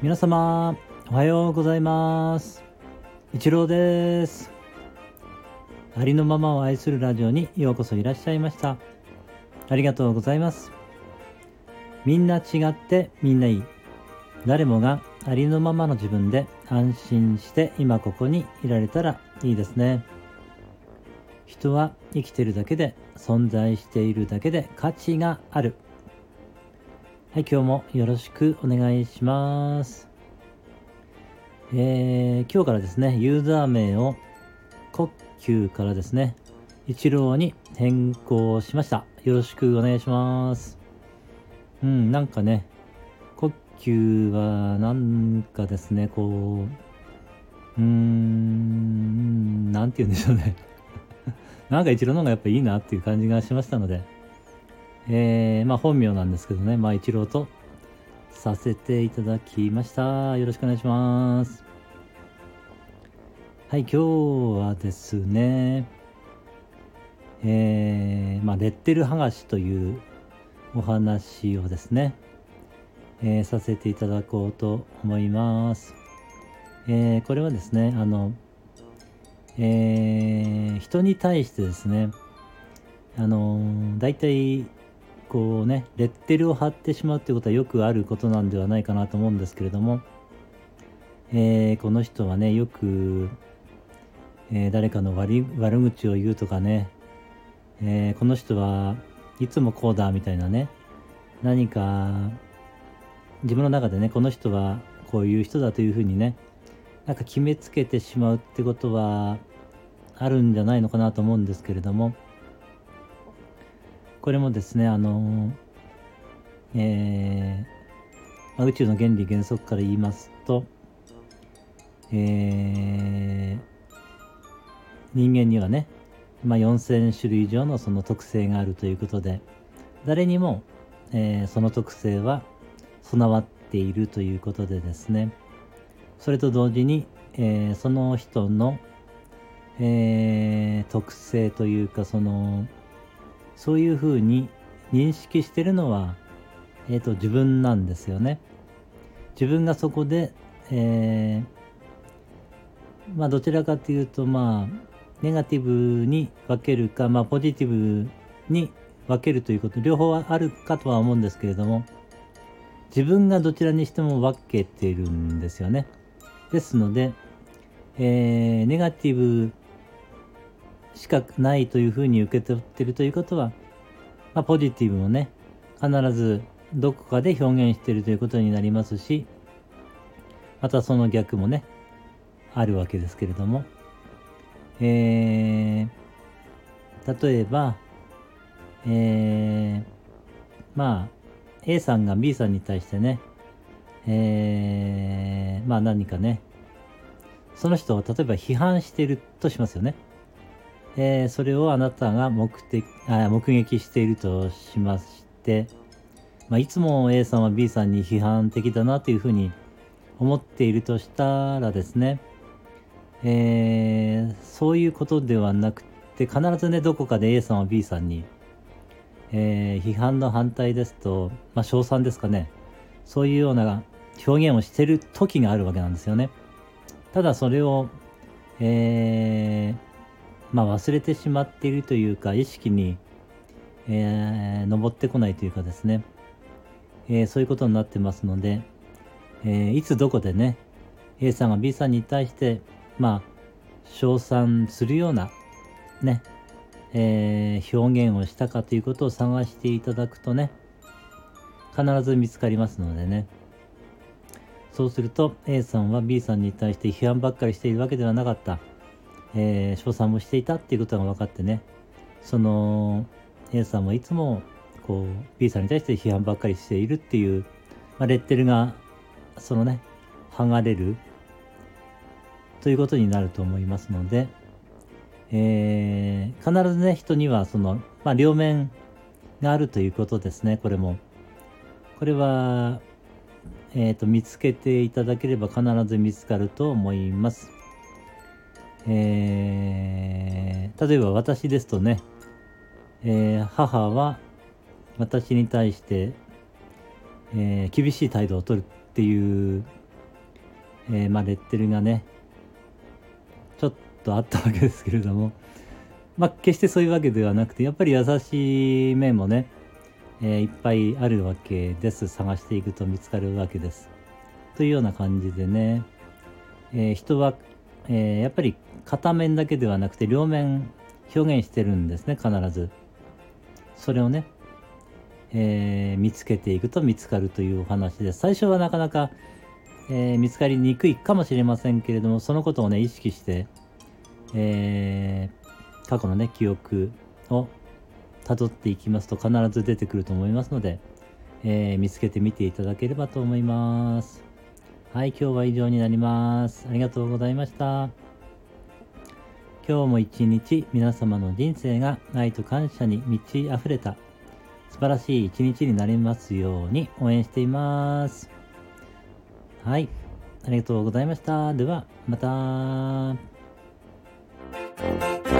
皆様おはようございます。一郎です。ありのままを愛するラジオにようこそいらっしゃいました。ありがとうございます。みんな違ってみんないい、誰もがありのままの自分で安心して今ここにいられたらいいですね。人は生きてるだけで、存在しているだけで価値がある。はい、今日もよろしくお願いします。今日からですね、ユーザー名をコッキューからですね、一郎に変更しました。よろしくお願いします。なんかね、コッキューはなんかですね、こう、なんて言うんでしょうね。なんか一郎の方がやっぱいいなっていう感じがしましたので、まあ本名なんですけどね、まあ一郎とさせていただきました。よろしくお願いします。はい、今日はですね、まあレッテル剥がしというお話をですね、させていただこうと思います。これはですね、人に対してですね、だいたいこうねレッテルを貼ってしまうということはよくあることなんではないかなと思うんですけれども、この人はねよく、誰かの悪口を言うとかね、この人はいつもこうだみたいなね、何か自分の中でねこの人はこういう人だというふうにねなんか決めつけてしまうってことはあるんじゃないのかなと思うんですけれども、これもですね宇宙の原理原則から言いますと、人間にはね、4000種類以上のその特性があるということで、誰にも、その特性は備わっているということでですね、それと同時に、その人の、特性というかそういうふうに認識してるのは、自分なんですよね。自分がそこで、どちらかというとネガティブに分けるか、ポジティブに分けるということ、両方はあるかとは思うんですけれども、自分がどちらにしても分けてるんですよね。ですので、ネガティブしかないというふうに受け取っているということは、ポジティブもね必ずどこかで表現しているということになりますし、またその逆もねあるわけですけれども、例えば、A さんが B さんに対してね、何かねその人を例えば批判しているとしますよね。それをあなたが目撃しているとしまして、いつも A さんは B さんに批判的だなというふうに思っているとしたらですね、そういうことではなくて、必ずねどこかで A さんは B さんに、批判の反対ですと、称賛ですかね、そういうような表現をしている時があるわけなんですよね。ただそれを、忘れてしまっているというか、意識に、上ってこないというかですね、そういうことになってますので、いつどこでね A さんが B さんに対して称賛するようなね、表現をしたかということを探していただくとね必ず見つかりますのでね、そうすると A さんは B さんに対して批判ばっかりしているわけではなかった、称賛もしていたっていうことが分かってね、その A さんもいつもこう B さんに対して批判ばっかりしているっていう、レッテルがそのね剥がれるということになると思いますので、必ずね人にはその、両面があるということですね。これは、見つけていただければ必ず見つかると思います。例えば私ですとね、母は私に対して、厳しい態度をとるっていう、レッテルがねちょっとあったわけですけれども、決してそういうわけではなくて、やっぱり優しい面もね、いっぱいあるわけです。探していくと見つかるわけですというような感じでね、人は、やっぱり片面だけではなくて両面表現してるんですね。必ずそれをね、見つけていくと見つかるというお話です。最初はなかなか、見つかりにくいかもしれませんけれども、そのことをね意識して、過去のね記憶をたどっていきますと必ず出てくると思いますので、見つけてみていただければと思います。はい、今日は以上になります。ありがとうございました。今日も一日皆様の人生が愛と感謝に満ち溢れた素晴らしい一日になりますように応援しています。はい、ありがとうございました。ではまた。